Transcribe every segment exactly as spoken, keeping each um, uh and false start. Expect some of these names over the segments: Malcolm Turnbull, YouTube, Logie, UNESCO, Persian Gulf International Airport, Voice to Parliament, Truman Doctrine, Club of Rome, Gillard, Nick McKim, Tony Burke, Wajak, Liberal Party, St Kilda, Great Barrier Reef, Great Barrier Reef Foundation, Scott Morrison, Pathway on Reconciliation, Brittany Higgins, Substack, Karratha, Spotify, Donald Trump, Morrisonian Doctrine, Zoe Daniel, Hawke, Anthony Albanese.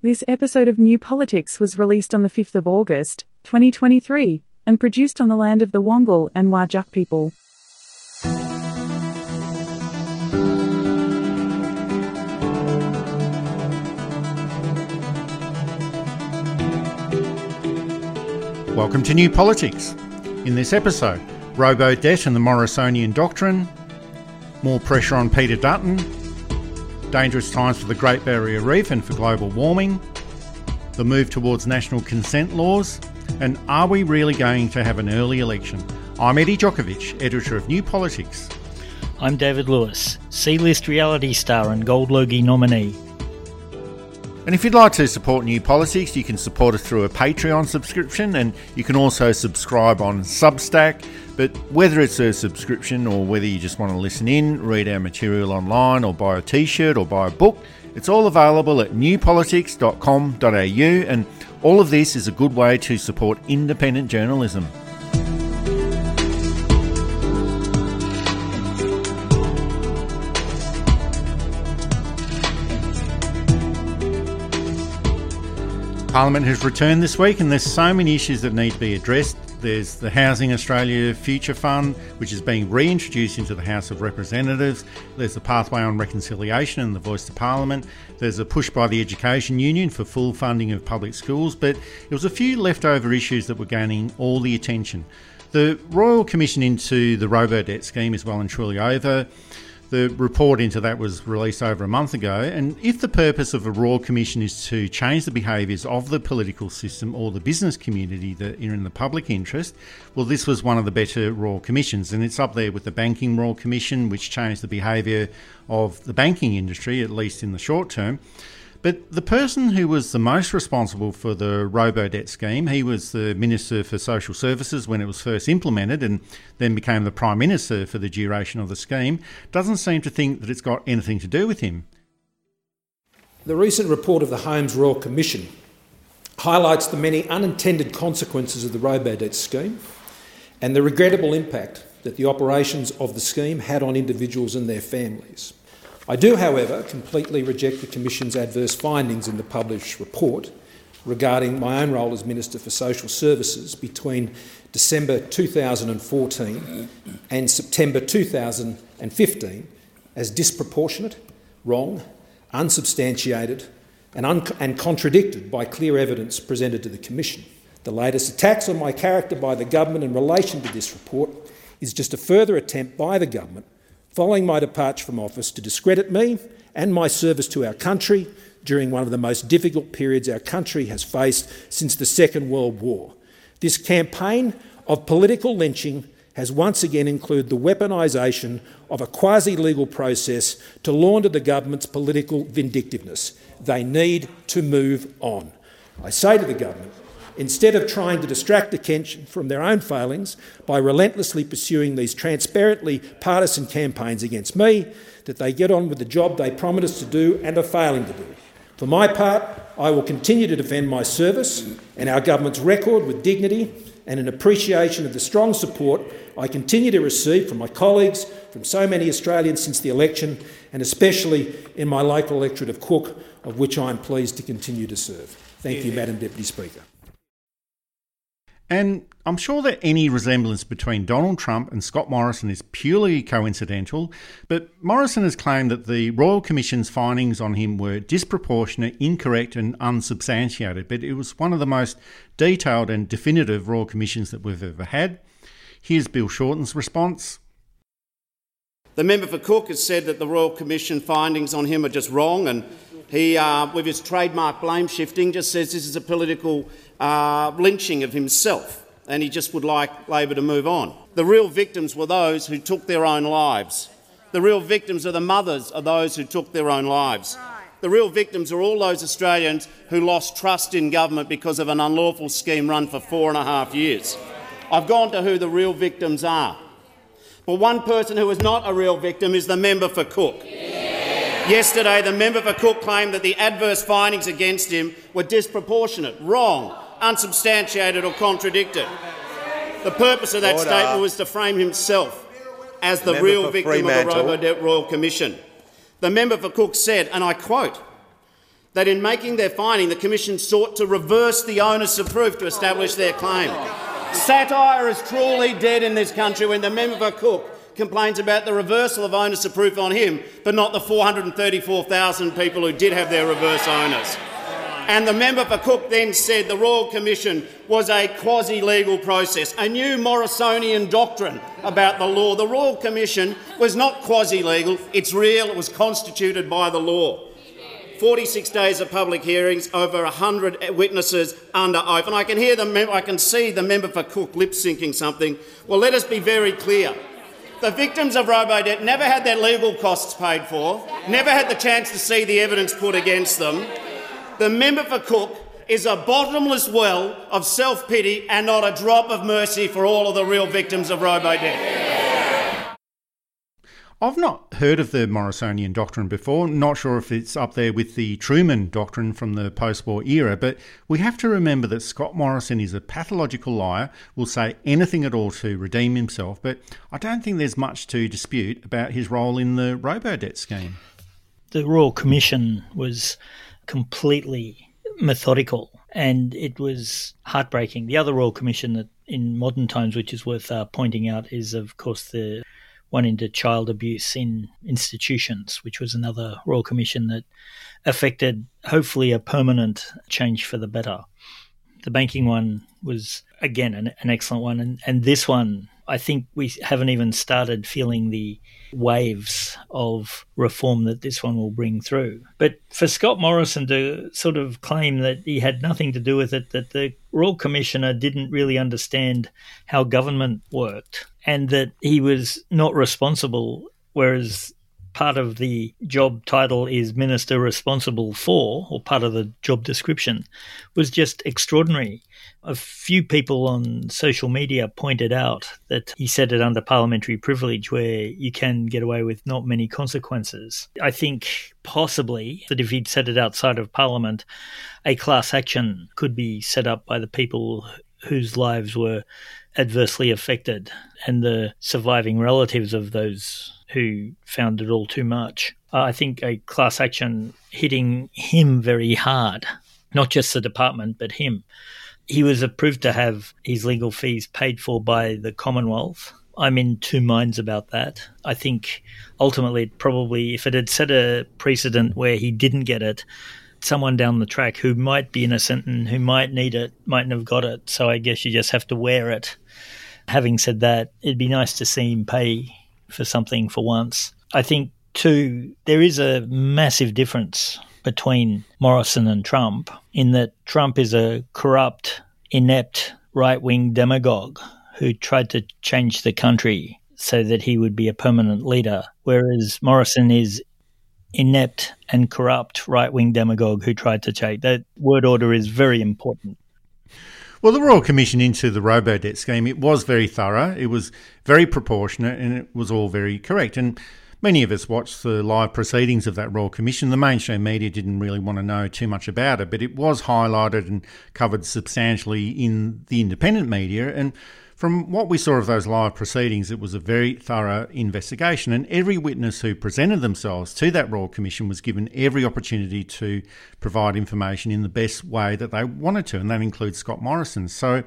This episode of New Politics was released on the fifth of August, twenty twenty-three, and produced on the land of the Wangal and Wajak people. Welcome to New Politics. In this episode, RoboDebt and the Morrisonian Doctrine, more pressure on Peter Dutton, dangerous times for the Great Barrier Reef and for global warming, the move towards national consent laws, and are we really going to have an early election? I'm Eddie Djokovic, editor of New Politics. I'm David Lewis, C-list reality star and Gold Logie nominee. And if you'd like to support New Politics, you can support us through a Patreon subscription, and you can also subscribe on Substack. But whether it's a subscription or whether you just want to listen in, read our material online, or buy a t-shirt or buy a book, it's all available at new politics dot com dot a u, and all of this is a good way to support independent journalism. Parliament has returned this week, and there's so many issues that need to be addressed. There's the Housing Australia Future Fund, which is being reintroduced into the House of Representatives. There's the Pathway on Reconciliation and the Voice to Parliament. There's a push by the Education Union for full funding of public schools, but it was a few leftover issues that were gaining all the attention. The Royal Commission into the RoboDebt Scheme is well and truly over. The report into that was released over a month ago, and if the purpose of a Royal Commission is to change the behaviours of the political system or the business community that are in the public interest, well, this was one of the better Royal Commissions, and it's up there with the Banking Royal Commission, which changed the behaviour of the banking industry, at least in the short term. But the person who was the most responsible for the RoboDebt scheme, he was the Minister for Social Services when it was first implemented and then became the Prime Minister for the duration of the scheme, doesn't seem to think that it's got anything to do with him. The recent report of the Holmes Royal Commission highlights the many unintended consequences of the RoboDebt scheme and the regrettable impact that the operations of the scheme had on individuals and their families. I do, however, completely reject the Commission's adverse findings in the published report regarding my own role as Minister for Social Services between December two thousand fourteen and September two thousand fifteen as disproportionate, wrong, unsubstantiated and, un- and contradicted by clear evidence presented to the Commission. The latest attacks on my character by the government in relation to this report is just a further attempt by the government following my departure from office to discredit me and my service to our country during one of the most difficult periods our country has faced since the Second World War. This campaign of political lynching has once again included the weaponisation of a quasi-legal process to launder the government's political vindictiveness. They need to move on. I say to the government, instead of trying to distract attention from their own failings by relentlessly pursuing these transparently partisan campaigns against me, that they get on with the job they promised to do and are failing to do. For my part, I will continue to defend my service and our government's record with dignity and an appreciation of the strong support I continue to receive from my colleagues, from so many Australians since the election, and especially in my local electorate of Cook, of which I am pleased to continue to serve. Thank you, Madam Deputy Speaker. And I'm sure that any resemblance between Donald Trump and Scott Morrison is purely coincidental, but Morrison has claimed that the Royal Commission's findings on him were disproportionate, incorrect and unsubstantiated, but it was one of the most detailed and definitive Royal Commissions that we've ever had. Here's Bill Shorten's response. The member for Cook has said that the Royal Commission findings on him are just wrong, and he, uh, with his trademark blame shifting, just says this is a political uh, lynching of himself, and he just would like Labor to move on. The real victims were those who took their own lives. The real victims are the mothers of those who took their own lives. The real victims are all those Australians who lost trust in government because of an unlawful scheme run for four and a half years. I've gone to who the real victims are. But one person who is not a real victim is the member for Cook. Yesterday, the member for Cook claimed that the adverse findings against him were disproportionate, wrong, unsubstantiated or contradicted. The purpose of that Order. statement was to frame himself as the, the real victim Fremantle. of the RoboDebt Royal Commission. The member for Cook said, and I quote, that in making their finding, the Commission sought to reverse the onus of proof to establish their claim. Satire is truly dead in this country when the member for Cook complains about the reversal of onus of proof on him, but not the four hundred thirty-four thousand people who did have their reverse onus. And the member for Cook then said the Royal Commission was a quasi-legal process, a new Morrisonian doctrine about the law. The Royal Commission was not quasi-legal, it's real, it was constituted by the law. forty-six days of public hearings, over one hundred witnesses under oath. And I can hear the I can see the member for Cook lip-syncing something. Well, let us be very clear. The victims of RoboDebt never had their legal costs paid for, never had the chance to see the evidence put against them. The member for Cook is a bottomless well of self-pity and not a drop of mercy for all of the real victims of RoboDebt. I've not heard of the Morrisonian Doctrine before, not sure if it's up there with the Truman Doctrine from the post-war era, but we have to remember that Scott Morrison is a pathological liar, will say anything at all to redeem himself, but I don't think there's much to dispute about his role in the RoboDebt scheme. The Royal Commission was completely methodical and it was heartbreaking. The other Royal Commission that in modern times, which is worth uh, pointing out, is of course the one into child abuse in institutions, which was another Royal Commission that affected hopefully a permanent change for the better. The banking one was, again, an, an excellent one. And, and this one, I think we haven't even started feeling the waves of reform that this one will bring through. But for Scott Morrison to sort of claim that he had nothing to do with it, that the Royal Commissioner didn't really understand how government worked, and that he was not responsible, whereas part of the job title is Minister Responsible For, or part of the job description, was just extraordinary. A few people on social media pointed out that he said it under parliamentary privilege, where you can get away with not many consequences. I think possibly that if he'd said it outside of Parliament, a class action could be set up by the people whose lives were adversely affected and the surviving relatives of those who found it all too much. Uh, I think a class action hitting him very hard, not just the department, but him. He was approved to have his legal fees paid for by the Commonwealth. I'm in two minds about that. I think ultimately probably if it had set a precedent where he didn't get it, someone down the track who might be innocent and who might need it mightn't have got it, so I guess you just have to wear it. Having said that, it'd be nice to see him pay for something for once. I think, too, there is a massive difference between Morrison and Trump in that Trump is a corrupt, inept right-wing demagogue who tried to change the country so that he would be a permanent leader, whereas Morrison is inept and corrupt right-wing demagogue who tried to take. That word order is very important. Well, the Royal Commission into the RoboDebt scheme, it was very thorough, it was very proportionate and it was all very correct. And many of us watched the live proceedings of that Royal Commission. The mainstream media didn't really want to know too much about it, but it was highlighted and covered substantially in the independent media. And from what we saw of those live proceedings, it was a very thorough investigation, and every witness who presented themselves to that Royal Commission was given every opportunity to provide information in the best way that they wanted to, and that includes Scott Morrison. So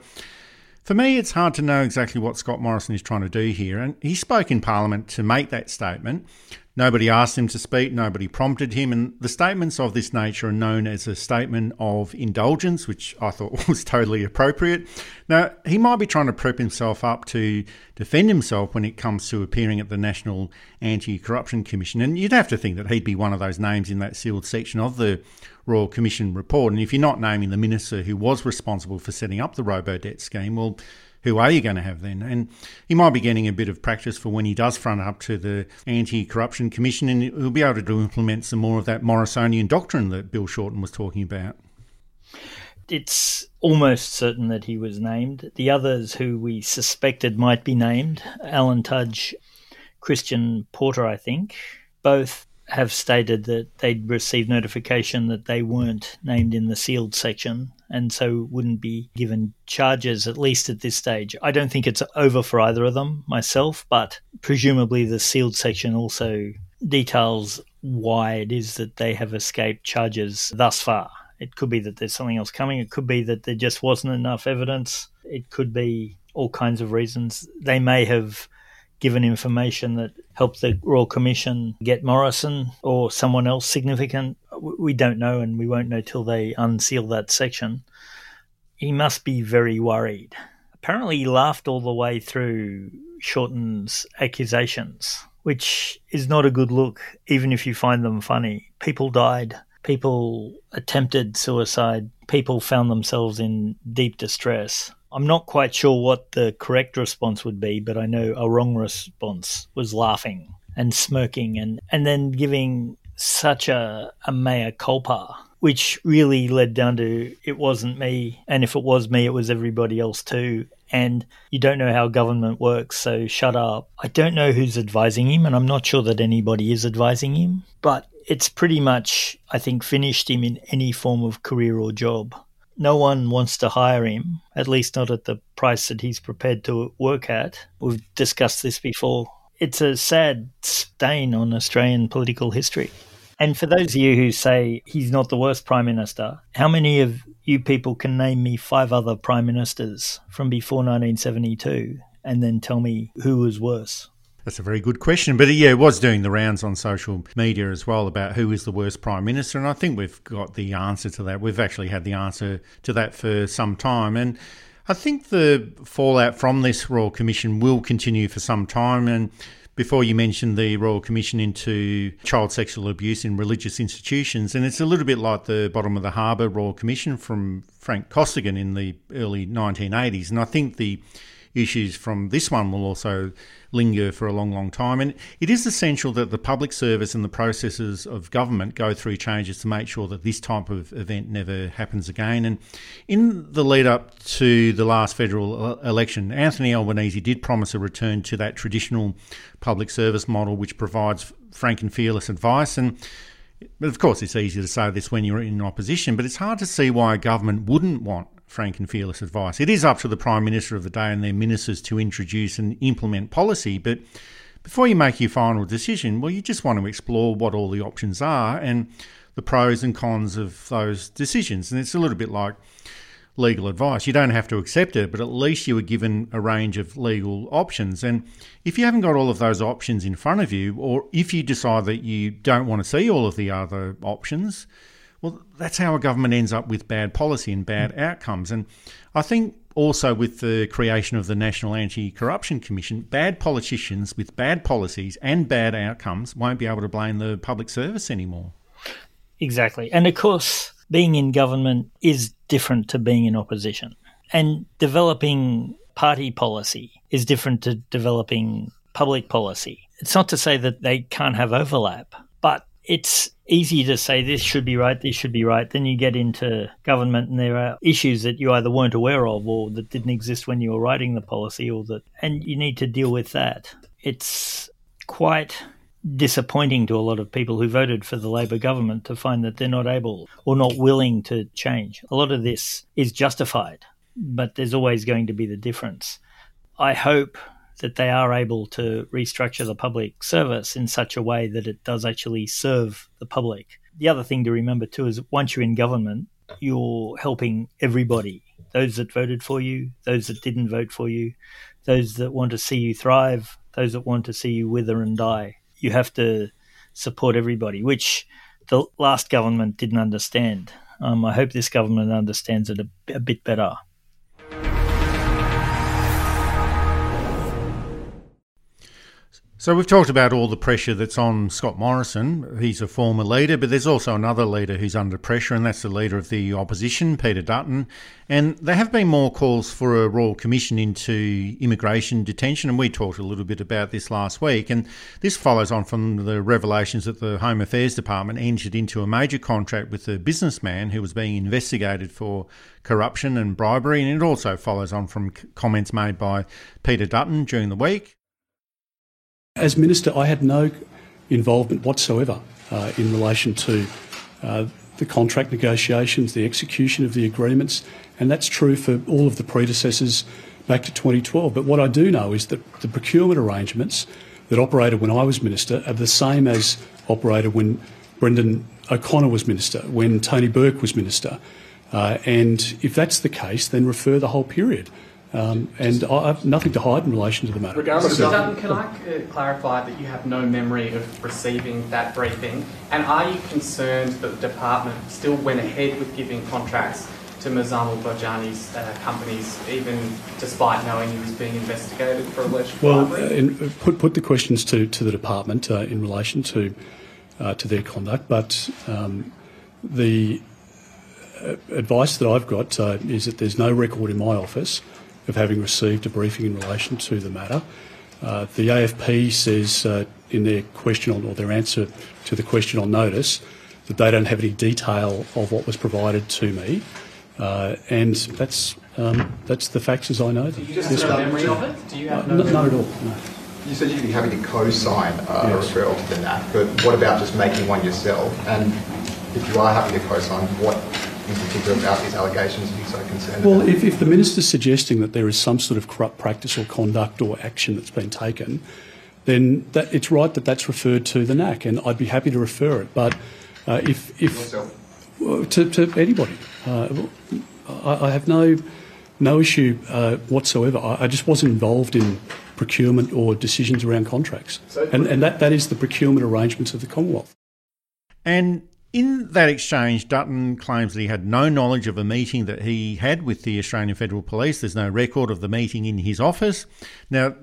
for me, it's hard to know exactly what Scott Morrison is trying to do here, and he spoke in Parliament to make that statement. Nobody asked him to speak, nobody prompted him, and the statements of this nature are known as a statement of indulgence, which I thought was totally appropriate. Now, he might be trying to prep himself up to defend himself when it comes to appearing at the National Anti-Corruption Commission, and you'd have to think that he'd be one of those names in that sealed section of the Royal Commission report, and if you're not naming the minister who was responsible for setting up the RoboDebt scheme, well, who are you going to have then? And he might be getting a bit of practice for when he does front up to the Anti-Corruption Commission, and he'll be able to implement some more of that Morrisonian doctrine that Bill Shorten was talking about. It's almost certain that he was named. The others who we suspected might be named, Alan Tudge, Christian Porter, I think, both have stated that they'd received notification that they weren't named in the sealed section and so wouldn't be given charges, at least at this stage. I don't think it's over for either of them myself, but presumably the sealed section also details why it is that they have escaped charges thus far. It could be that there's something else coming. It could be that there just wasn't enough evidence. It could be all kinds of reasons. They may have given information that helped the Royal Commission get Morrison or someone else significant. We don't know, and we won't know till they unseal that section. He must be very worried. Apparently he laughed all the way through Shorten's accusations, which is not a good look, even if you find them funny. People died. People attempted suicide. People found themselves in deep distress. I'm not quite sure what the correct response would be, but I know a wrong response was laughing and smirking and, and then giving such a, a mea culpa, which really led down to it wasn't me, and if it was me, it was everybody else too, and you don't know how government works, so shut up. I don't know who's advising him, and I'm not sure that anybody is advising him, but it's pretty much, I think, finished him in any form of career or job. No one wants to hire him, at least not at the price that he's prepared to work at. We've discussed this before. It's a sad stain on Australian political history. And for those of you who say he's not the worst Prime Minister, how many of you people can name me five other Prime Ministers from before nineteen seventy-two and then tell me who was worse? That's a very good question. But yeah, it was doing the rounds on social media as well about who is the worst Prime Minister. And I think we've got the answer to that. We've actually had the answer to that for some time. And I think the fallout from this Royal Commission will continue for some time. And before you mentioned the Royal Commission into child sexual abuse in religious institutions, and it's a little bit like the Bottom of the Harbour Royal Commission from Frank Costigan in the early nineteen eighties. And I think the issues from this one will also linger for a long, long time. And it is essential that the public service and the processes of government go through changes to make sure that this type of event never happens again. And in the lead up to the last federal election, Anthony Albanese did promise a return to that traditional public service model, which provides frank and fearless advice. And of course, it's easy to say this when you're in opposition, but it's hard to see why a government wouldn't want frank and fearless advice. It is up to the Prime Minister of the day and their ministers to introduce and implement policy, but before you make your final decision, well, you just want to explore what all the options are and the pros and cons of those decisions. And it's a little bit like legal advice. You don't have to accept it, but at least you were given a range of legal options. And if you haven't got all of those options in front of you, or if you decide that you don't want to see all of the other options, well, that's how a government ends up with bad policy and bad outcomes. And I think also with the creation of the National Anti-Corruption Commission, bad politicians with bad policies and bad outcomes won't be able to blame the public service anymore. Exactly. And of course, being in government is different to being in opposition. And developing party policy is different to developing public policy. It's not to say that they can't have overlap, but it's easy to say this should be right, this should be right. Then you get into government and there are issues that you either weren't aware of or that didn't exist when you were writing the policy, or that, and you need to deal with that. It's quite disappointing to a lot of people who voted for the Labor government to find that they're not able or not willing to change. A lot of this is justified, but there's always going to be the difference. I hope that they are able to restructure the public service in such a way that it does actually serve the public. The other thing to remember too is once you're in government, you're helping everybody, those that voted for you, those that didn't vote for you, those that want to see you thrive, those that want to see you wither and die. You have to support everybody, which the last government didn't understand. Um, I hope this government understands it a, a bit better. So we've talked about all the pressure that's on Scott Morrison. He's a former leader, but there's also another leader who's under pressure, and that's the leader of the opposition, Peter Dutton. And there have been more calls for a Royal Commission into immigration detention, and we talked a little bit about this last week. And this follows on from the revelations that the Home Affairs Department entered into a major contract with a businessman who was being investigated for corruption and bribery, and it also follows on from comments made by Peter Dutton during the week. As Minister, I had no involvement whatsoever uh, in relation to uh, the contract negotiations, the execution of the agreements, and that's true for all of the predecessors back to twenty twelve. But what I do know is that the procurement arrangements that operated when I was Minister are the same as operated when Brendan O'Connor was minister, when Tony Burke was minister. Uh, and if that's the case, then refer the whole period. Um, and I have nothing to hide in relation to the matter. Regardless Mister Dutton, can I uh, clarify that you have no memory of receiving that briefing? And are you concerned that the department still went ahead with giving contracts to Muzamil Barjani's uh, companies, even despite knowing he was being investigated for alleged bribery? Well, in, put, put the questions to, to the department uh, in relation to, uh, to their conduct, but um, the uh, advice that I've got uh, is that there's no record in my office of having received a briefing in relation to the matter. Uh, the A F P says uh, in their question on, or their answer to the question on notice, that they don't have any detail of what was provided to me, uh, and that's um, that's the facts as I know them. Do you just yes, have no memory of it? Do you have no, no, no at all? No. You said you'd be happy to co-sign uh, yes. a referral to the N A C, but what about just making one yourself? And if you are happy to co-sign, what in particular about these allegations are you so concerned well, about? Well, if, if the minister's suggesting that there is some sort of corrupt practice or conduct or action that's been taken, then that, it's right that that's referred to the N A C, and I'd be happy to refer it. But uh, if... if well, to, to anybody. Uh, I, I have no, no issue uh, whatsoever. I, I just wasn't involved in procurement or decisions around contracts. So, and and that, that is the procurement arrangements of the Commonwealth. And... in that exchange, Dutton claims that he had no knowledge of a meeting that he had with the Australian Federal Police. There's no record of the meeting in his office. Now,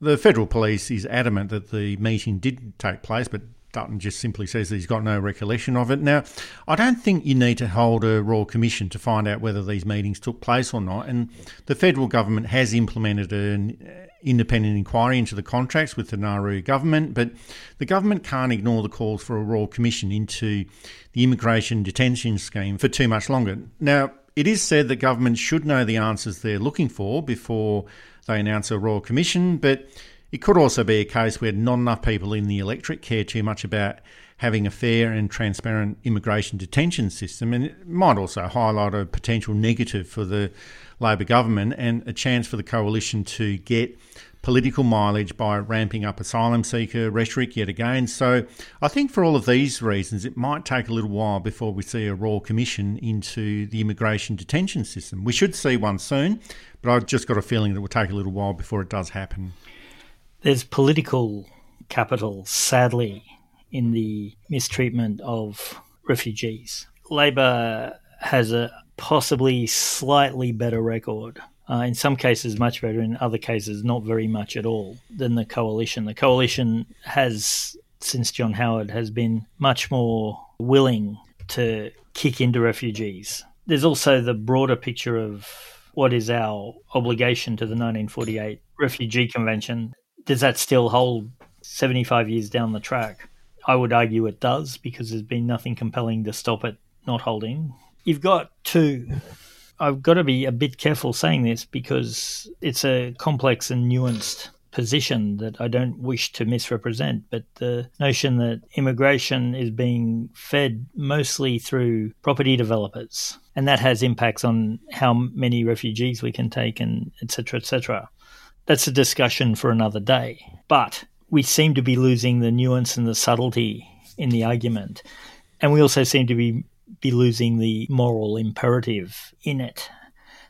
the Federal Police is adamant that the meeting did take place, but Dutton just simply says that he's got no recollection of it. Now, I don't think you need to hold a Royal Commission to find out whether these meetings took place or not. And the federal government has implemented an independent inquiry into the contracts with the Nauru government, but the government can't ignore the calls for a Royal Commission into the immigration detention scheme for too much longer. Now, it is said that government should know the answers they're looking for before they announce a Royal Commission, but it could also be a case where not enough people in the electorate care too much about having a fair and transparent immigration detention system, and it might also highlight a potential negative for the Labor government and a chance for the coalition to get political mileage by ramping up asylum seeker rhetoric yet again. So I think for all of these reasons, it might take a little while before we see a Royal Commission into the immigration detention system. We should see one soon, but I've just got a feeling that it will take a little while before it does happen. There's political capital, sadly, in the mistreatment of refugees. Labor has a possibly slightly better record, uh, in some cases much better, in other cases not very much at all, than the coalition. The coalition has, since John Howard, has been much more willing to kick into refugees. There's also the broader picture of what is our obligation to the nineteen forty-eight Refugee Convention. Does that still hold seventy-five years down the track? I would argue it does, because there's been nothing compelling to stop it not holding. You've got to, I've got to be a bit careful saying this because it's a complex and nuanced position that I don't wish to misrepresent, but the notion that immigration is being fed mostly through property developers, and that has impacts on how many refugees we can take and et cetera, et cetera. That's a discussion for another day. But we seem to be losing the nuance and the subtlety in the argument, and we also seem to be be losing the moral imperative in it.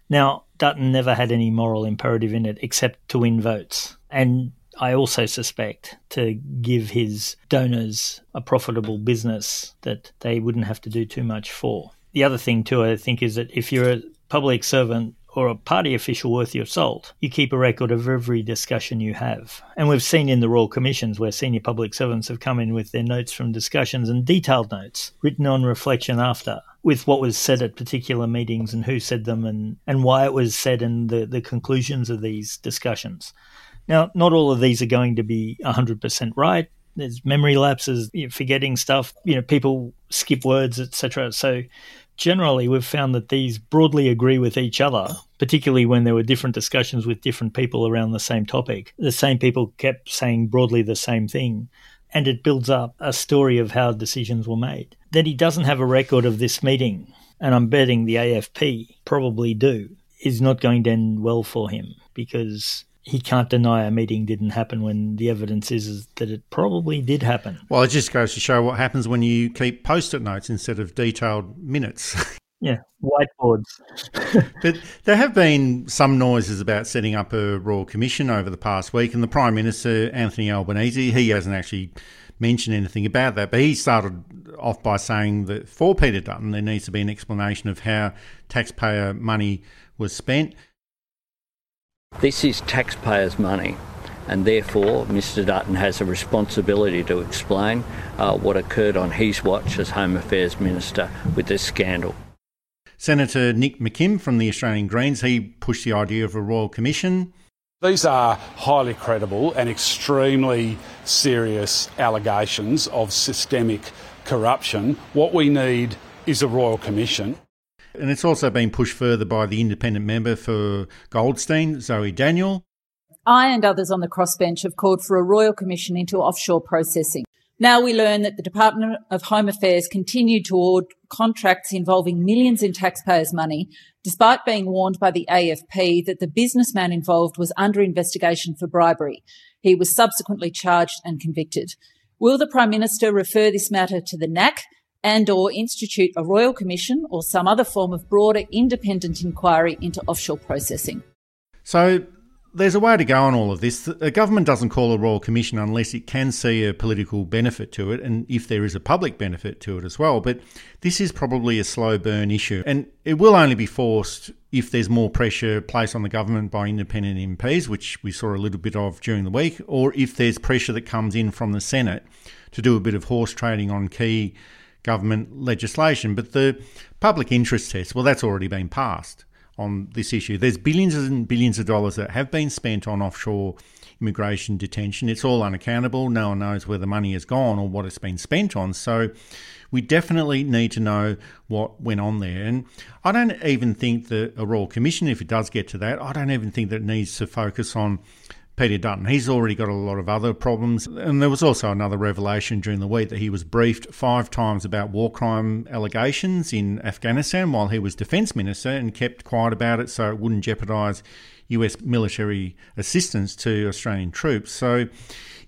Now, Dutton never had any moral imperative in it except to win votes, and I also suspect to give his donors a profitable business that they wouldn't have to do too much for. The other thing too, I think, is that if you're a public servant or a party official worth your salt, you keep a record of every discussion you have. And we've seen in the Royal Commissions where senior public servants have come in with their notes from discussions and detailed notes written on reflection after, with what was said at particular meetings and who said them and, and why it was said and the, the conclusions of these discussions. Now, not all of these are going to be one hundred percent right. There's memory lapses, you're forgetting stuff, you know, people skip words, et cetera. So generally, we've found that these broadly agree with each other, particularly when there were different discussions with different people around the same topic. The same people kept saying broadly the same thing, and it builds up a story of how decisions were made. That he doesn't have a record of this meeting, and I'm betting the A F P probably do, is not going to end well for him, because he can't deny a meeting didn't happen when the evidence is, is that it probably did happen. Well, it just goes to show what happens when you keep post-it notes instead of detailed minutes. Yeah, whiteboards. But there have been some noises about setting up a royal commission over the past week, and the Prime Minister, Anthony Albanese, he hasn't actually mentioned anything about that, but he started off by saying that for Peter Dutton there needs to be an explanation of how taxpayer money was spent. This is taxpayers' money, and therefore Mister Dutton has a responsibility to explain uh, what occurred on his watch as Home Affairs Minister with this scandal. Senator Nick McKim from the Australian Greens, he pushed the idea of a royal commission. These are highly credible and extremely serious allegations of systemic corruption. What we need is a royal commission. And it's also been pushed further by the independent member for Goldstein, Zoe Daniel. I and others on the crossbench have called for a royal commission into offshore processing. Now we learn that the Department of Home Affairs continued to award contracts involving millions in taxpayers' money, despite being warned by the A F P that the businessman involved was under investigation for bribery. He was subsequently charged and convicted. Will the Prime Minister refer this matter to the N A C and or institute a royal commission or some other form of broader independent inquiry into offshore processing? So there's a way to go on all of this. The government doesn't call a royal commission unless it can see a political benefit to it, and if there is a public benefit to it as well. But this is probably a slow burn issue, and it will only be forced if there's more pressure placed on the government by independent M Ps, which we saw a little bit of during the week, or if there's pressure that comes in from the Senate to do a bit of horse trading on key government legislation. But the public interest test, well, that's already been passed on this issue. There's billions and billions of dollars that have been spent on offshore immigration detention. It's all unaccountable. No one knows where the money has gone or what it's been spent on. So we definitely need to know what went on there. And I don't even think that a royal commission, if it does get to that, I don't even think that it needs to focus on Peter Dutton. He's already got a lot of other problems. And there was also another revelation during the week that he was briefed five times about war crime allegations in Afghanistan while he was Defence Minister, and kept quiet about it so it wouldn't jeopardise U S military assistance to Australian troops. So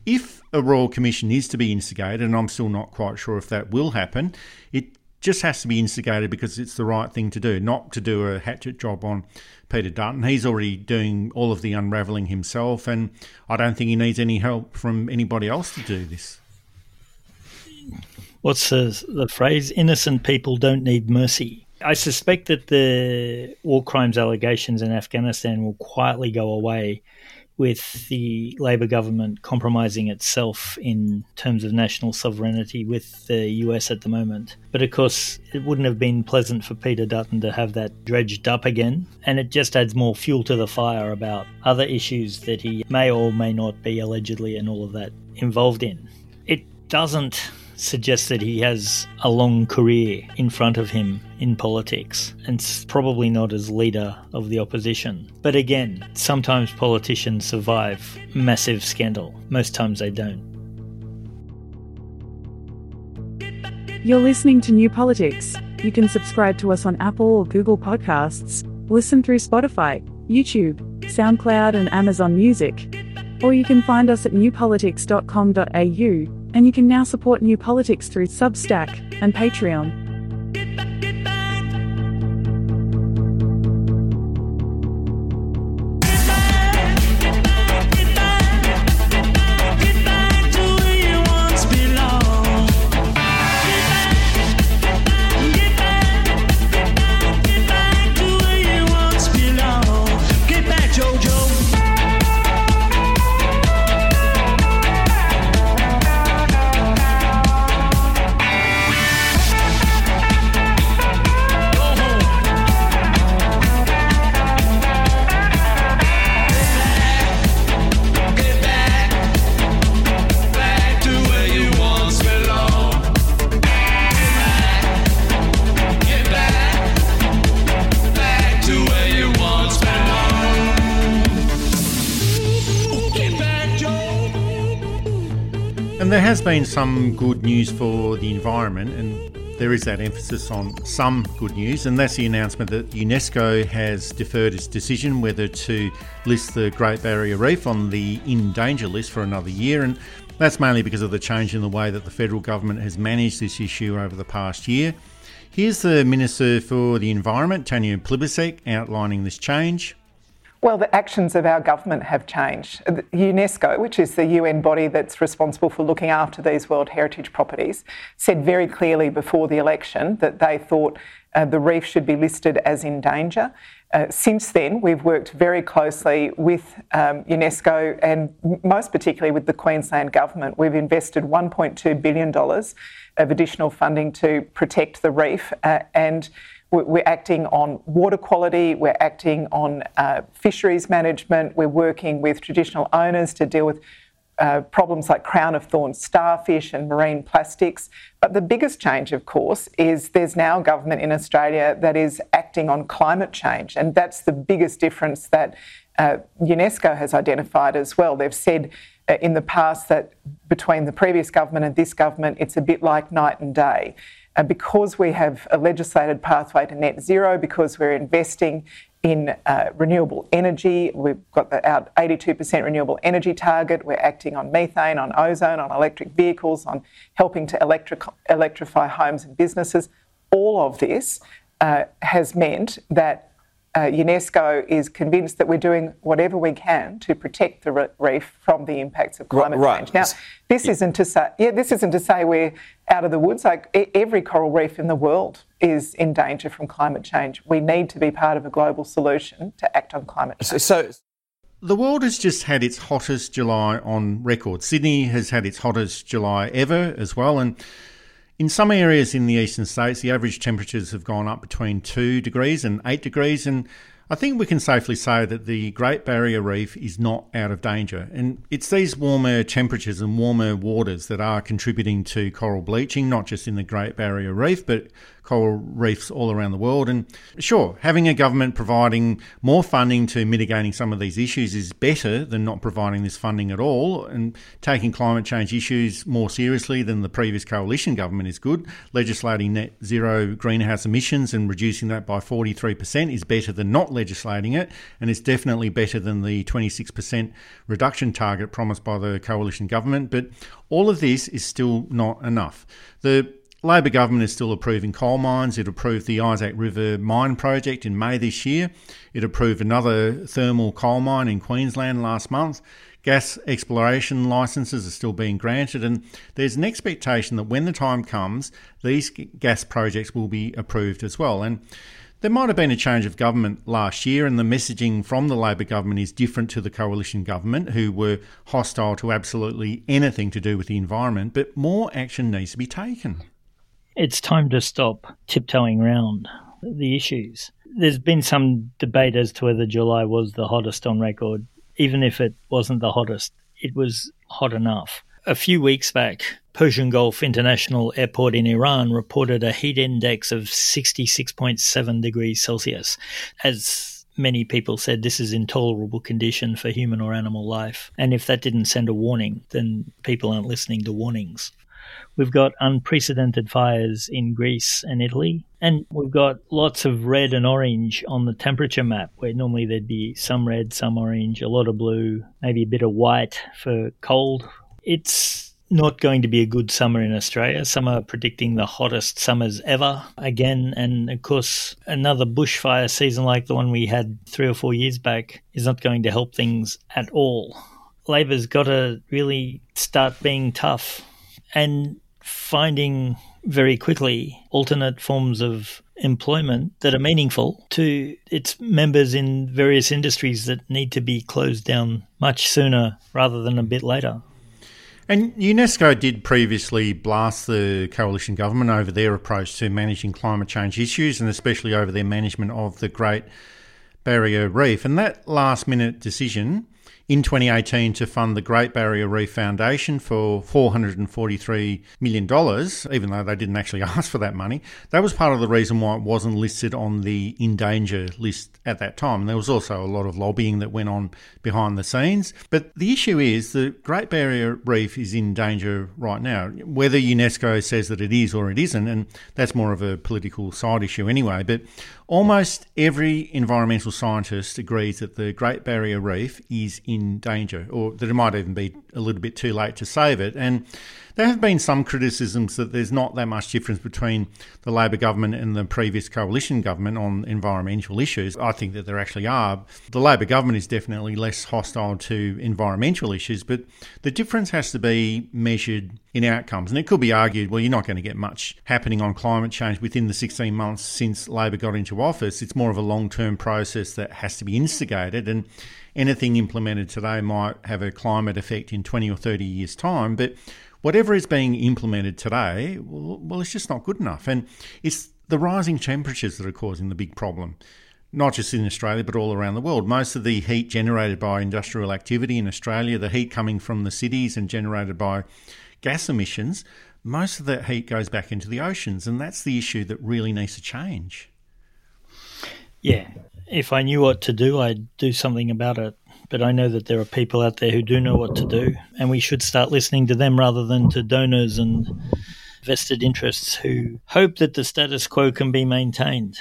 if a royal commission is to be instigated, and I'm still not quite sure if that will happen, it just has to be instigated because it's the right thing to do, not to do a hatchet job on Peter Dutton. He's already doing all of the unravelling himself, and I don't think he needs any help from anybody else to do this. What's the, the phrase? Innocent people don't need mercy. I suspect that the war crimes allegations in Afghanistan will quietly go away with the Labor government compromising itself in terms of national sovereignty with the U S at the moment. But of course, it wouldn't have been pleasant for Peter Dutton to have that dredged up again, and it just adds more fuel to the fire about other issues that he may or may not be allegedly and all of that involved in. It doesn't suggest that he has a long career in front of him in politics, and probably not as leader of the opposition. But again, sometimes politicians survive massive scandal. Most times they don't. You're listening to New Politics. You can subscribe to us on Apple or Google Podcasts, listen through Spotify, YouTube, SoundCloud and Amazon Music. Or you can find us at new politics dot com dot a u, and you can now support New Politics through Substack and Patreon. There has been some good news for the environment, and there is that emphasis on some good news, and that's the announcement that UNESCO has deferred its decision whether to list the Great Barrier Reef on the in danger list for another year. And that's mainly because of the change in the way that the federal government has managed this issue over the past year. Here's the Minister for the Environment, Tanya Plibersek, outlining this change. Well, the actions of our government have changed. UNESCO, which is the U N body that's responsible for looking after these World Heritage properties, said very clearly before the election that they thought uh, the reef should be listed as in danger. Uh, since then, we've worked very closely with um, UNESCO and most particularly with the Queensland Government. We've invested one point two billion dollars of additional funding to protect the reef, uh, and we're acting on water quality, we're acting on uh, fisheries management, we're working with traditional owners to deal with Uh, problems like crown of thorns starfish and marine plastics. But the biggest change, of course, is there's now a government in Australia that is acting on climate change, and that's the biggest difference that uh, UNESCO has identified as well. They've said uh, in the past that between the previous government and this government, it's a bit like night and day. Uh, because we have a legislated pathway to net zero, because we're investing in uh, renewable energy. We've got the, our eighty-two percent renewable energy target. We're acting on methane, on ozone, on electric vehicles, on helping to electric, electrify homes and businesses. All of this uh, has meant that uh, UNESCO is convinced that we're doing whatever we can to protect the reef from the impacts of climate right. change. Now, this yeah. isn't to say, yeah, this isn't to say we're out of the woods. Like every coral reef in the world is in danger from climate change. We need to be part of a global solution to act on climate change. So, so the world has just had its hottest July on record. Sydney has had its hottest July ever as well, and in some areas in the eastern states the average temperatures have gone up between two degrees and eight degrees, and I think we can safely say that the Great Barrier Reef is not out of danger, and it's these warmer temperatures and warmer waters that are contributing to coral bleaching, not just in the Great Barrier Reef, but coral reefs all around the world. And sure, having a government providing more funding to mitigating some of these issues is better than not providing this funding at all, and taking climate change issues more seriously than the previous coalition government is good. Legislating net zero greenhouse emissions and reducing that by forty-three percent is better than not legislating it, and it's definitely better than the twenty-six percent reduction target promised by the coalition government. But all of this is still not enough. The Labor government is still approving coal mines. It approved the Isaac River mine project in May this year. It approved another thermal coal mine in Queensland last month. Gas exploration licences are still being granted, and there's an expectation that when the time comes, these gas projects will be approved as well. And there might have been a change of government last year, and the messaging from the Labor government is different to the coalition government, who were hostile to absolutely anything to do with the environment, but more action needs to be taken. It's time to stop tiptoeing around the issues. There's been some debate as to whether July was the hottest on record. Even if it wasn't the hottest, it was hot enough. A few weeks back, Persian Gulf International Airport in Iran reported a heat index of sixty-six point seven degrees Celsius. As many people said, this is intolerable condition for human or animal life. And if that didn't send a warning, then people aren't listening to warnings. We've got unprecedented fires in Greece and Italy, and we've got lots of red and orange on the temperature map, where normally there'd be some red, some orange, a lot of blue, maybe a bit of white for cold. It's not going to be a good summer in Australia. Some are predicting the hottest summers ever again. And of course, another bushfire season like the one we had three or four years back is not going to help things at all. Labor's got to really start being tough and finding very quickly alternate forms of employment that are meaningful to its members in various industries that need to be closed down much sooner rather than a bit later. And UNESCO did previously blast the coalition government over their approach to managing climate change issues, and especially over their management of the Great Barrier Reef. And that last-minute decision in twenty eighteen to fund the Great Barrier Reef Foundation for four hundred forty-three million dollars, even though they didn't actually ask for that money. That was part of the reason why it wasn't listed on the in danger list at that time. And there was also a lot of lobbying that went on behind the scenes. But the issue is the Great Barrier Reef is in danger right now, whether UNESCO says that it is or it isn't, and that's more of a political side issue anyway. But almost every environmental scientist agrees that the Great Barrier Reef is in danger, or that it might even be a little bit too late to save it. And there have been some criticisms that there's not that much difference between the Labor government and the previous coalition government on environmental issues. I think that there actually are. The Labor government is definitely less hostile to environmental issues, but the difference has to be measured in outcomes. And it could be argued, well, you're not going to get much happening on climate change within the sixteen months since Labor got into office. It's more of a long-term process that has to be instigated, and anything implemented today might have a climate effect in twenty or thirty years' time. But whatever is being implemented today, well, well, it's just not good enough. And it's the rising temperatures that are causing the big problem, not just in Australia, but all around the world. Most of the heat generated by industrial activity in Australia, the heat coming from the cities and generated by gas emissions, most of that heat goes back into the oceans. And that's the issue that really needs to change. Yeah. If I knew what to do, I'd do something about it. But I know that there are people out there who do know what to do, and we should start listening to them rather than to donors and vested interests who hope that the status quo can be maintained.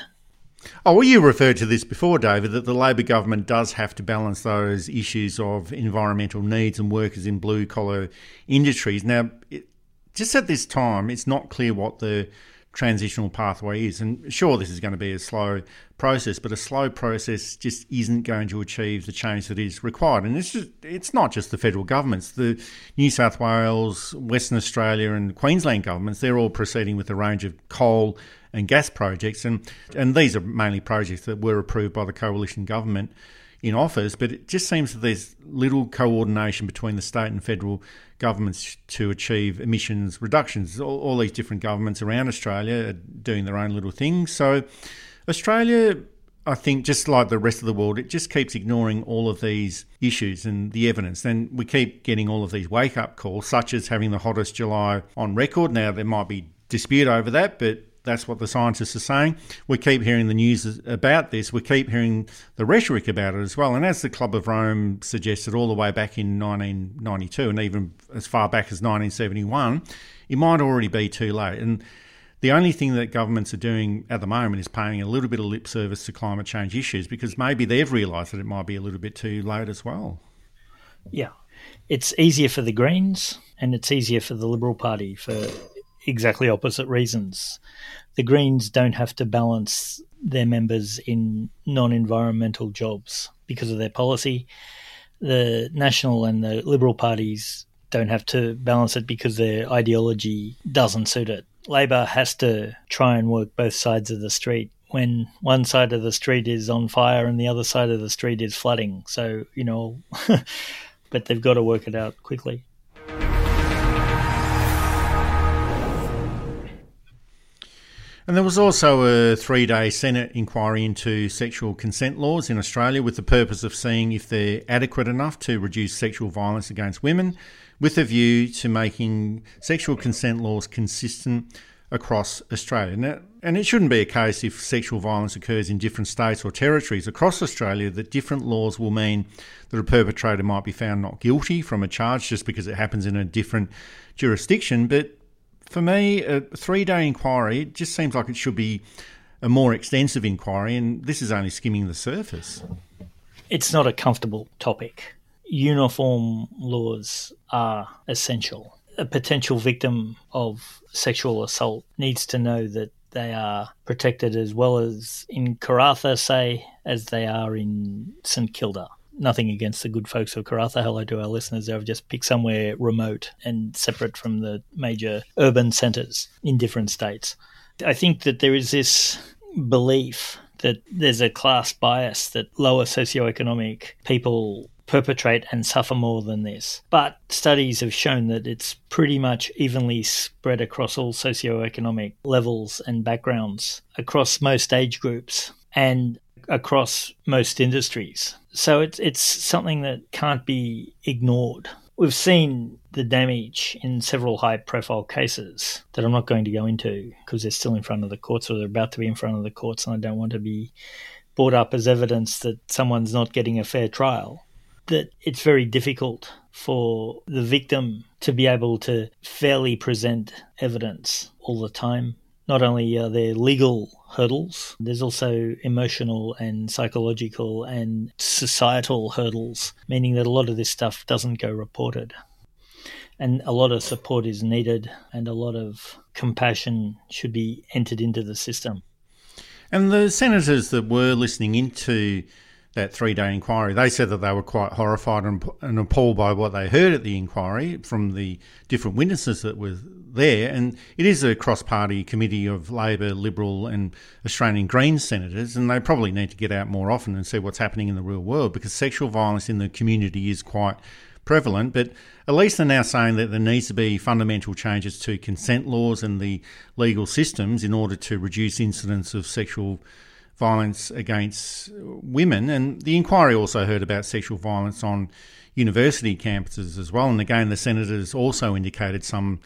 Oh, well, you referred to this before, David, that the Labor government does have to balance those issues of environmental needs and workers in blue-collar industries. Now, it, just at this time, it's not clear what the transitional pathway is. And sure, this is going to be a slow process, but a slow process just isn't going to achieve the change that is required. And it's just, it's not just the federal governments. The New South Wales, Western Australia and Queensland governments, they're all proceeding with a range of coal and gas projects. And, and these are mainly projects that were approved by the coalition government in office, but it just seems that there's little coordination between the state and federal governments to achieve emissions reductions. All, all these different governments around Australia are doing their own little things. So Australia, I think, just like the rest of the world, it just keeps ignoring all of these issues and the evidence. And we keep getting all of these wake-up calls, such as having the hottest July on record. Now, there might be dispute over that, but that's what the scientists are saying. We keep hearing the news about this. We keep hearing the rhetoric about it as well. And as the Club of Rome suggested all the way back in nineteen ninety-two, and even as far back as nineteen seventy-one, it might already be too late. And the only thing that governments are doing at the moment is paying a little bit of lip service to climate change issues, because maybe they've realised that it might be a little bit too late as well. Yeah. It's easier for the Greens and it's easier for the Liberal Party for exactly opposite reasons. The Greens don't have to balance their members in non-environmental jobs because of their policy. The National and the Liberal parties don't have to balance it because their ideology doesn't suit it. Labor has to try and work both sides of the street when one side of the street is on fire and the other side of the street is flooding. So, you know, but they've got to work it out quickly. And there was also a three-day Senate inquiry into sexual consent laws in Australia with the purpose of seeing if they're adequate enough to reduce sexual violence against women, with a view to making sexual consent laws consistent across Australia. Now, and it shouldn't be a case if sexual violence occurs in different states or territories across Australia that different laws will mean that a perpetrator might be found not guilty from a charge just because it happens in a different jurisdiction. But for me, a three-day inquiry, it just seems like it should be a more extensive inquiry, and this is only skimming the surface. It's not a comfortable topic. Uniform laws are essential. A potential victim of sexual assault needs to know that they are protected as well as in Karratha, say, as they are in St Kilda. Nothing against the good folks of Karratha. Hello to our listeners. I've just picked somewhere remote and separate from the major urban centres in different states. I think that there is this belief that there's a class bias, that lower socioeconomic people perpetrate and suffer more than this. But studies have shown that it's pretty much evenly spread across all socioeconomic levels and backgrounds, across most age groups. And across most industries. So it's it's something that can't be ignored. We've seen the damage in several high-profile cases that I'm not going to go into because they're still in front of the courts or they're about to be in front of the courts, and I don't want to be brought up as evidence that someone's not getting a fair trial, that it's very difficult for the victim to be able to fairly present evidence all the time. Not only are there legal hurdles, there's also emotional and psychological and societal hurdles, meaning that a lot of this stuff doesn't go reported. And a lot of support is needed and a lot of compassion should be entered into the system. And the senators that were listening into that three-day inquiry, they said that they were quite horrified and, and appalled by what they heard at the inquiry from the different witnesses that were there. And it is a cross-party committee of Labor, Liberal and Australian Green senators, and they probably need to get out more often and see what's happening in the real world, because sexual violence in the community is quite prevalent. But at least they're now saying that there needs to be fundamental changes to consent laws and the legal systems in order to reduce incidents of sexual violence against women. And the inquiry also heard about sexual violence on university campuses as well. And again, the senators also indicated some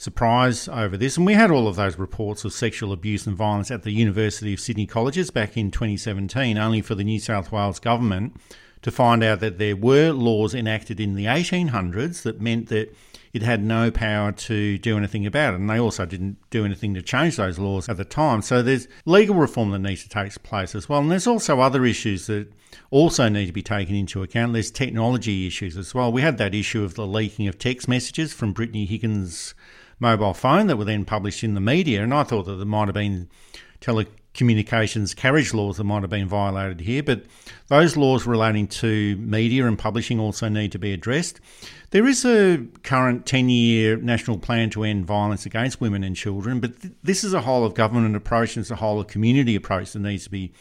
surprise over this. And we had all of those reports of sexual abuse and violence at the University of Sydney colleges back in twenty seventeen, only for the New South Wales government to find out that there were laws enacted in the eighteen hundreds that meant that it had no power to do anything about it. And they also didn't do anything to change those laws at the time. So there's legal reform that needs to take place as well. And there's also other issues that also need to be taken into account. There's technology issues as well. We had that issue of the leaking of text messages from Brittany Higgins' mobile phone that were then published in the media. And I thought that there might have been telecommunications carriage laws that might have been violated here, but those laws relating to media and publishing also need to be addressed. There is a current ten-year national plan to end violence against women and children, but th- this is a whole-of-government approach and it's a whole-of-community approach that needs to be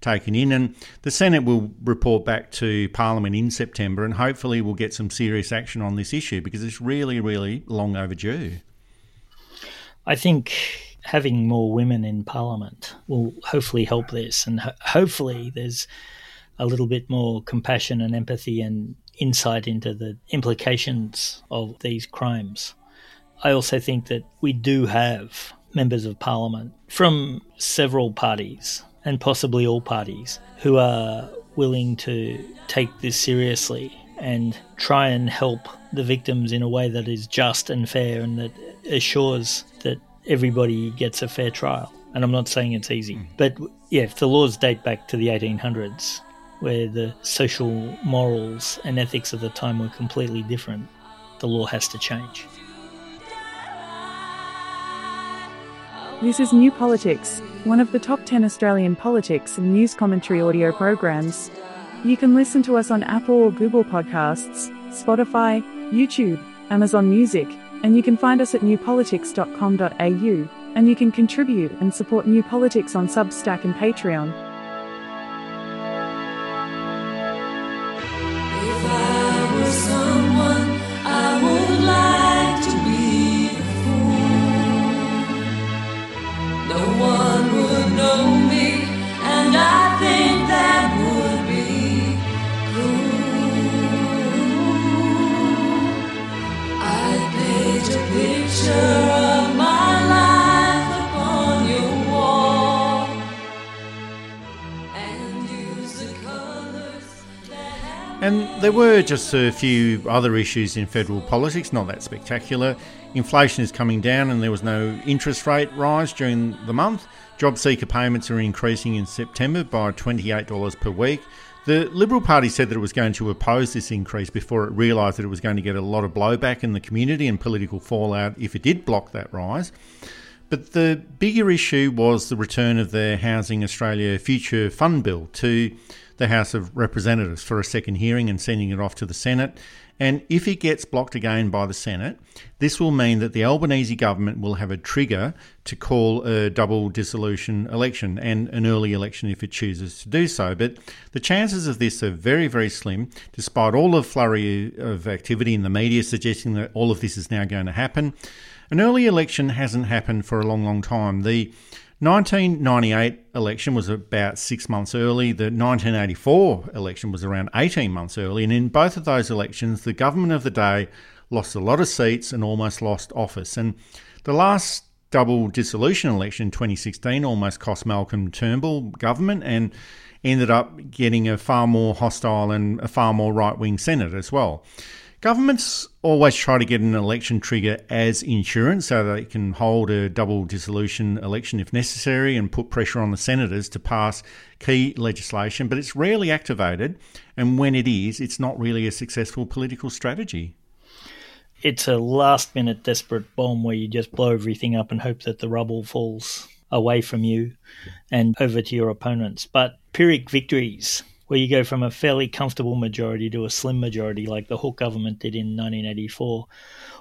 taken in. And the Senate will report back to Parliament in September, and hopefully we'll get some serious action on this issue because it's really, really long overdue. I think having more women in Parliament will hopefully help this, and ho- hopefully there's a little bit more compassion and empathy and insight into the implications of these crimes. I also think that we do have members of Parliament from several parties, and possibly all parties, who are willing to take this seriously and try and help the victims in a way that is just and fair and that assures that everybody gets a fair trial. And I'm not saying it's easy. But yeah, if the laws date back to the eighteen hundreds, where the social morals and ethics of the time were completely different, the law has to change. This is New Politics, one of the top ten Australian politics and news commentary audio programs. You can listen to us on Apple or Google Podcasts, Spotify, YouTube, Amazon Music, and you can find us at new politics dot com dot a u, and you can contribute and support New Politics on Substack and Patreon. If I were someone, I would like to be a fool. No one would know me, and I think that would be cool. I a picture of my life upon your wall, and use the colours that have. And there were just a few other issues in federal politics, not that spectacular. Inflation is coming down and there was no interest rate rise during the month. Job seeker payments are increasing in September by twenty-eight dollars per week. The Liberal Party said that it was going to oppose this increase before it realised that it was going to get a lot of blowback in the community and political fallout if it did block that rise. But the bigger issue was the return of the Housing Australia Future Fund Bill to the House of Representatives for a second hearing and sending it off to the Senate. And if it gets blocked again by the Senate, this will mean that the Albanese government will have a trigger to call a double dissolution election and an early election if it chooses to do so. But the chances of this are very, very slim, despite all the flurry of activity in the media suggesting that all of this is now going to happen. An early election hasn't happened for a long, long time. The nineteen ninety-eight election was about six months early. The nineteen eighty-four election was around eighteen months early. And in both of those elections, the government of the day lost a lot of seats and almost lost office. And the last double dissolution election in twenty sixteen almost cost Malcolm Turnbull government and ended up getting a far more hostile and a far more right-wing Senate as well. Governments always try to get an election trigger as insurance so they can hold a double dissolution election if necessary and put pressure on the senators to pass key legislation, but it's rarely activated, and when it is, it's not really a successful political strategy. It's a last-minute desperate bomb where you just blow everything up and hope that the rubble falls away from you and over to your opponents. But Pyrrhic victories, where you go from a fairly comfortable majority to a slim majority like the Hawke government did in nineteen eighty-four,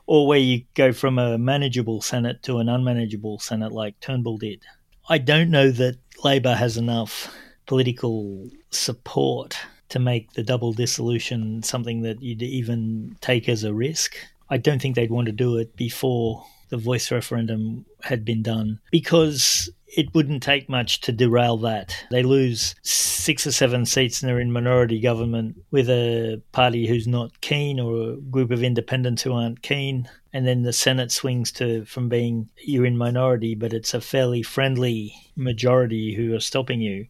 or where you go from a manageable Senate to an unmanageable Senate like Turnbull did. I don't know that Labor has enough political support to make the double dissolution something that you'd even take as a risk. I don't think they'd want to do it before the voice referendum had been done, because it wouldn't take much to derail that. They lose six or seven seats and they're in minority government with a party who's not keen, or a group of independents who aren't keen. And then the Senate swings to from being you're in minority, but it's a fairly friendly majority who are stopping you,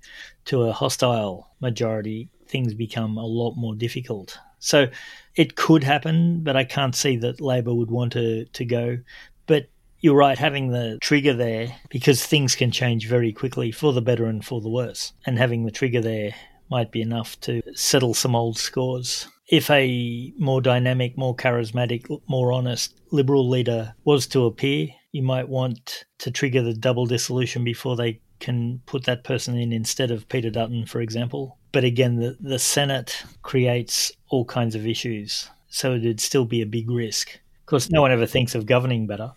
to a hostile majority. Things become a lot more difficult. So it could happen, but I can't see that Labor would want to, to go. But you're right, having the trigger there, because things can change very quickly for the better and for the worse. And having the trigger there might be enough to settle some old scores. If a more dynamic, more charismatic, more honest Liberal leader was to appear, you might want to trigger the double dissolution before they can put that person in instead of Peter Dutton, for example. But again, the, the Senate creates all kinds of issues, so it'd still be a big risk. Of course, no one ever thinks of governing better.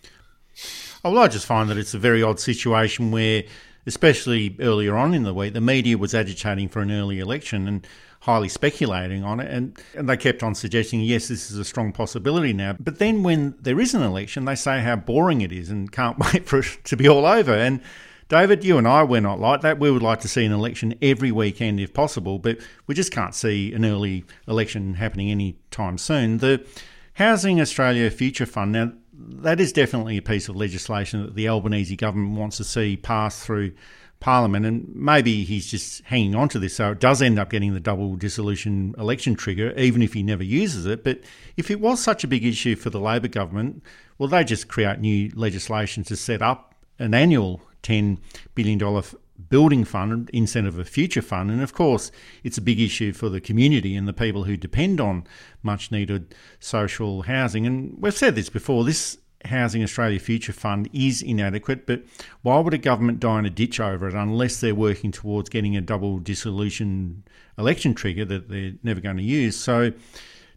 Oh, well, I just find that it's a very odd situation where, especially earlier on in the week, the media was agitating for an early election and highly speculating on it, and, and they kept on suggesting, yes, this is a strong possibility now. But then when there is an election, they say how boring it is and can't wait for it to be all over. And David, you and I, we're not like that. We would like to see an election every weekend if possible, but we just can't see an early election happening any time soon. The Housing Australia Future Fund, now that is definitely a piece of legislation that the Albanese government wants to see pass through Parliament, and maybe he's just hanging on to this so it does end up getting the double dissolution election trigger, even if he never uses it. But if it was such a big issue for the Labor government, well, they just create new legislation to set up an annual ten billion dollars building fund instead of a future fund. And of course, it's a big issue for the community and the people who depend on much needed social housing. And we've said this before, this Housing Australia Future Fund is inadequate, but why would a government die in a ditch over it unless they're working towards getting a double dissolution election trigger that they're never going to use? So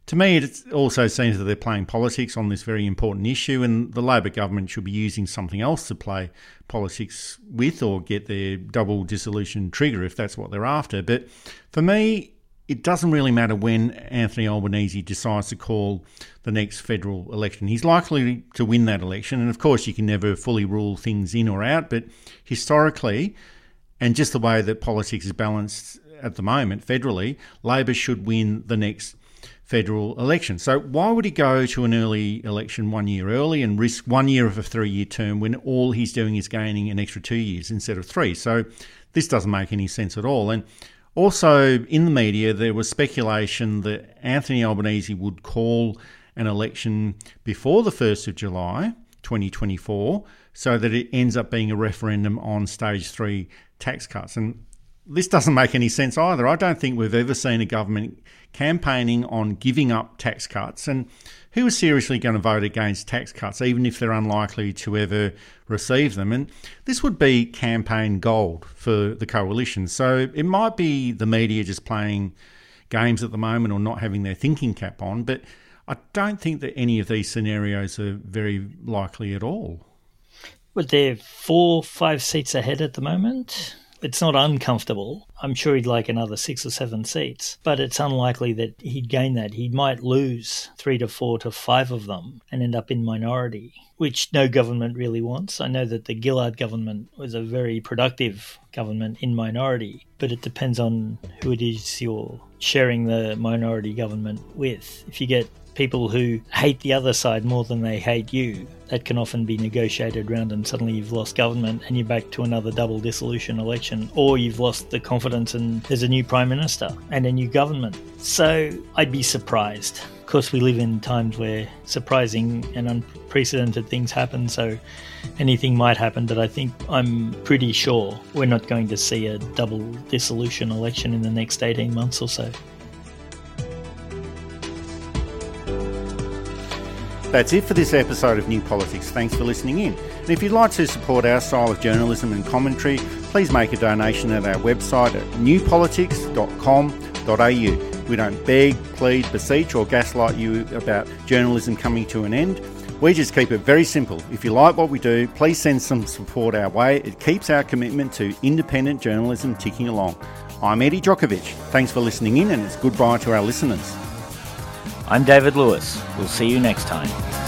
to me, it also seems that they're playing politics on this very important issue, and the Labor government should be using something else to play politics with or get their double dissolution trigger if that's what they're after. But for me, it doesn't really matter when Anthony Albanese decides to call the next federal election. He's likely to win that election, and of course you can never fully rule things in or out, but historically, and just the way that politics is balanced at the moment federally, Labor should win the next federal election. So why would he go to an early election one year early and risk one year of a three-year term when all he's doing is gaining an extra two years instead of three? So this doesn't make any sense at all. And also in the media, there was speculation that Anthony Albanese would call an election before the first of July twenty twenty-four so that it ends up being a referendum on stage three tax cuts. And this doesn't make any sense either. I don't think we've ever seen a government campaigning on giving up tax cuts. And who is seriously going to vote against tax cuts, even if they're unlikely to ever receive them? And this would be campaign gold for the coalition. So it might be the media just playing games at the moment or not having their thinking cap on, but I don't think that any of these scenarios are very likely at all. But they're four, five seats ahead at the moment. It's not uncomfortable. I'm sure he'd like another six or seven seats, but it's unlikely that he'd gain that. He might lose three to four to five of them and end up in minority, which no government really wants. I know that the Gillard government was a very productive government in minority, but it depends on who it is you're sharing the minority government with. If you get people who hate the other side more than they hate you, that can often be negotiated around, and suddenly you've lost government and you're back to another double dissolution election, or you've lost the confidence and there's a new Prime Minister and a new government. So I'd be surprised. Of course, we live in times where surprising and unprecedented things happen, so anything might happen, but I think I'm pretty sure we're not going to see a double dissolution election in the next eighteen months or so. That's it for this episode of New Politics. Thanks for listening in. And if you'd like to support our style of journalism and commentary, please make a donation at our website at new politics dot com dot a u. We don't beg, plead, beseech or gaslight you about journalism coming to an end. We just keep it very simple. If you like what we do, please send some support our way. It keeps our commitment to independent journalism ticking along. I'm Eddie Djokovic. Thanks for listening in, and it's goodbye to our listeners. I'm David Lewis. We'll see you next time.